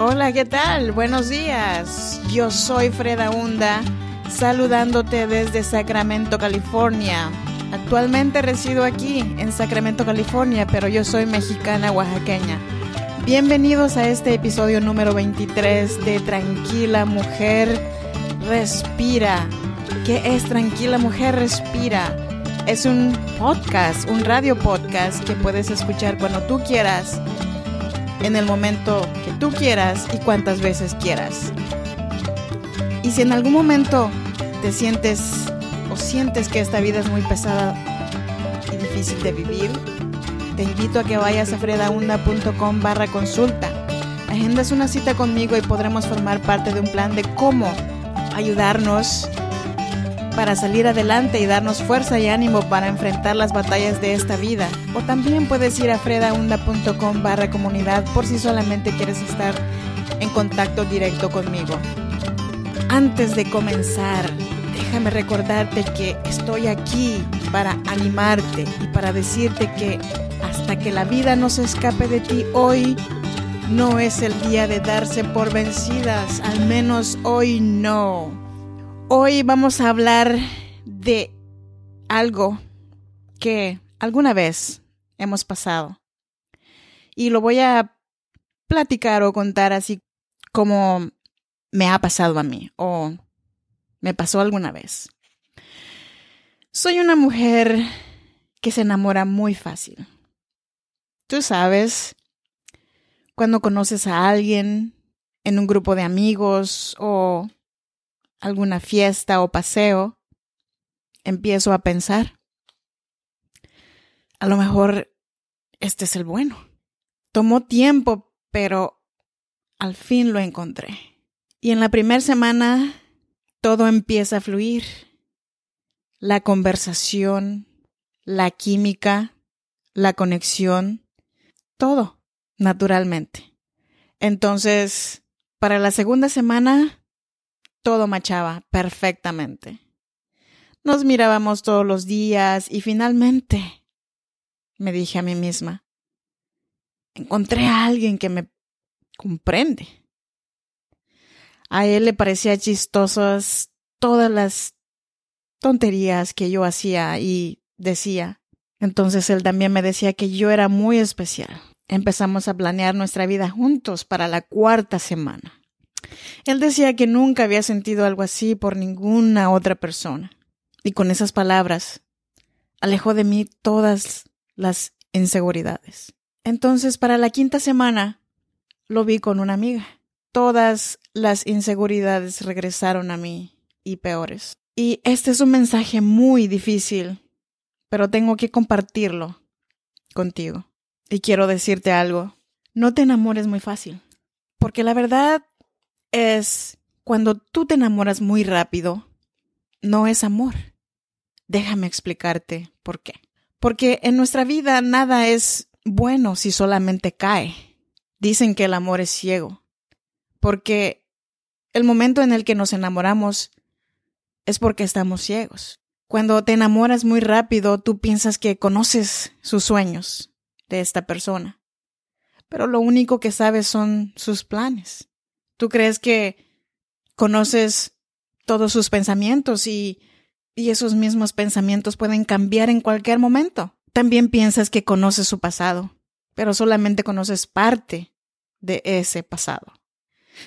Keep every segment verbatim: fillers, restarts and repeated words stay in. Hola, ¿qué tal? Buenos días. Yo soy Freda Hunda, saludándote desde Sacramento, California. Actualmente resido aquí, en Sacramento, California, pero yo soy mexicana oaxaqueña. Bienvenidos a este episodio número veintitrés de Tranquila Mujer Respira. ¿Qué es Tranquila Mujer Respira? Es un podcast, un radio podcast que puedes escuchar cuando tú quieras, en el momento que tú quieras y cuantas veces quieras. Y si en algún momento te sientes o sientes que esta vida es muy pesada y difícil de vivir, te invito a que vayas a fredaunda.com barra consulta. Agendas una cita conmigo y podremos formar parte de un plan de cómo ayudarnos para salir adelante y darnos fuerza y ánimo para enfrentar las batallas de esta vida. O también puedes ir a fredaunda.com barra comunidad por si solamente quieres estar en contacto directo conmigo. Antes de comenzar, déjame recordarte que estoy aquí para animarte y para decirte que hasta que la vida no se escape de ti hoy, no es el día de darse por vencidas, al menos hoy no. Hoy vamos a hablar de algo que alguna vez hemos pasado y lo voy a platicar o contar así como me ha pasado a mí o me pasó alguna vez. Soy una mujer que se enamora muy fácil. Tú sabes, cuando conoces a alguien en un grupo de amigos o alguna fiesta o paseo, empiezo a pensar, a lo mejor este es el bueno. Tomó tiempo, pero al fin lo encontré. Y en la primera semana todo empieza a fluir. La conversación, la química, la conexión, todo naturalmente. Entonces, para la segunda semana, todo machaba perfectamente. Nos mirábamos todos los días y finalmente, me dije a mí misma, encontré a alguien que me comprende. A él le parecía chistosas todas las tonterías que yo hacía y decía. Entonces él también me decía que yo era muy especial. Empezamos a planear nuestra vida juntos para la cuarta semana. Él decía que nunca había sentido algo así por ninguna otra persona. Y con esas palabras, alejó de mí todas las inseguridades. Entonces, para la quinta semana, lo vi con una amiga. Todas las inseguridades regresaron a mí y peores. Y este es un mensaje muy difícil, pero tengo que compartirlo contigo. Y quiero decirte algo. No te enamores muy fácil, porque la verdad es cuando tú te enamoras muy rápido, no es amor. Déjame explicarte por qué. Porque en nuestra vida nada es bueno si solamente cae. Dicen que el amor es ciego, porque el momento en el que nos enamoramos es porque estamos ciegos. Cuando te enamoras muy rápido, tú piensas que conoces sus sueños de esta persona, pero lo único que sabes son sus planes. Tú crees que conoces todos sus pensamientos y, y esos mismos pensamientos pueden cambiar en cualquier momento. También piensas que conoces su pasado, pero solamente conoces parte de ese pasado.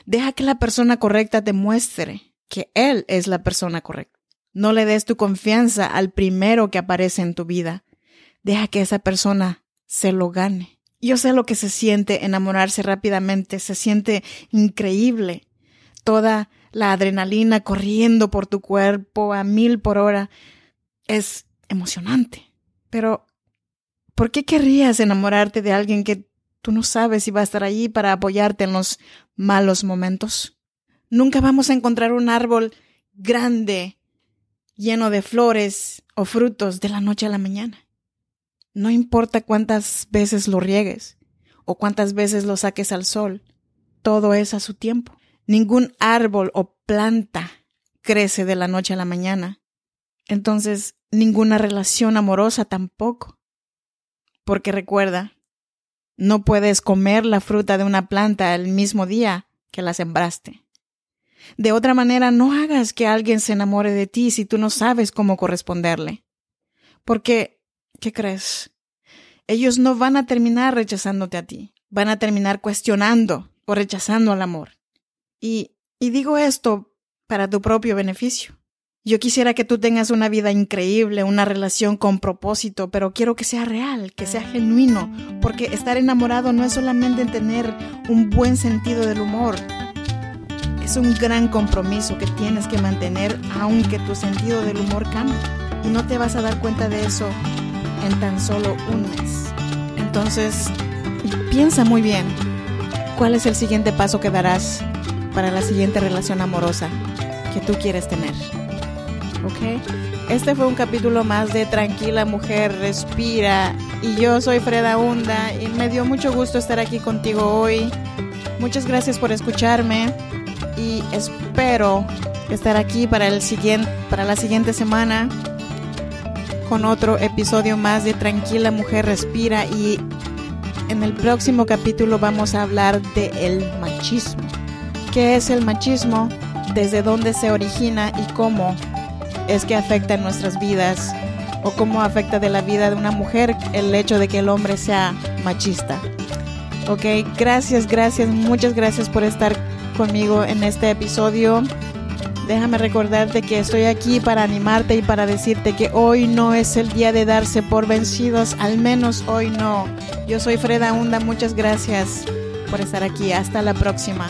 Deja que la persona correcta te muestre que él es la persona correcta. No le des tu confianza al primero que aparece en tu vida. Deja que esa persona se lo gane. Yo sé lo que se siente enamorarse rápidamente, se siente increíble. Toda la adrenalina corriendo por tu cuerpo a mil por hora es emocionante. Pero, ¿por qué querrías enamorarte de alguien que tú no sabes si va a estar allí para apoyarte en los malos momentos? Nunca vamos a encontrar un árbol grande, lleno de flores o frutos de la noche a la mañana. No importa cuántas veces lo riegues o cuántas veces lo saques al sol, todo es a su tiempo. Ningún árbol o planta crece de la noche a la mañana. Entonces, ninguna relación amorosa tampoco. Porque recuerda, No puedes comer la fruta de una planta el mismo día que la sembraste. De otra manera, no hagas que alguien se enamore de ti si tú no sabes cómo corresponderle. Porque, ¿qué crees? Ellos no van a terminar rechazándote a ti. Van a terminar cuestionando o rechazando al amor. Y, y digo esto para tu propio beneficio. Yo quisiera que tú tengas una vida increíble, una relación con propósito, pero quiero que sea real, que sea genuino, porque estar enamorado no es solamente tener un buen sentido del humor. Es un gran compromiso que tienes que mantener aunque tu sentido del humor cambie. Y no te vas a dar cuenta de eso en tan solo un mes. Entonces, piensa muy bien cuál es el siguiente paso que darás para la siguiente relación amorosa que tú quieres tener. Okay. Este fue un capítulo más de Tranquila Mujer Respira y yo soy Freda Hunda y me dio mucho gusto estar aquí contigo hoy. Muchas gracias por escucharme y espero estar aquí para, el siguiente, para la siguiente semana con otro episodio más de Tranquila Mujer Respira, y en el próximo capítulo vamos a hablar de el machismo. ¿Qué es el machismo? ¿Desde dónde se origina y cómo es que afecta en nuestras vidas, o cómo afecta de la vida de una mujer el hecho de que el hombre sea machista? Ok, gracias, gracias, muchas gracias por estar conmigo en este episodio. Déjame recordarte que estoy aquí para animarte y para decirte que hoy no es el día de darse por vencidos, al menos hoy no. Yo soy Freda Hunda, muchas gracias por estar aquí. Hasta la próxima.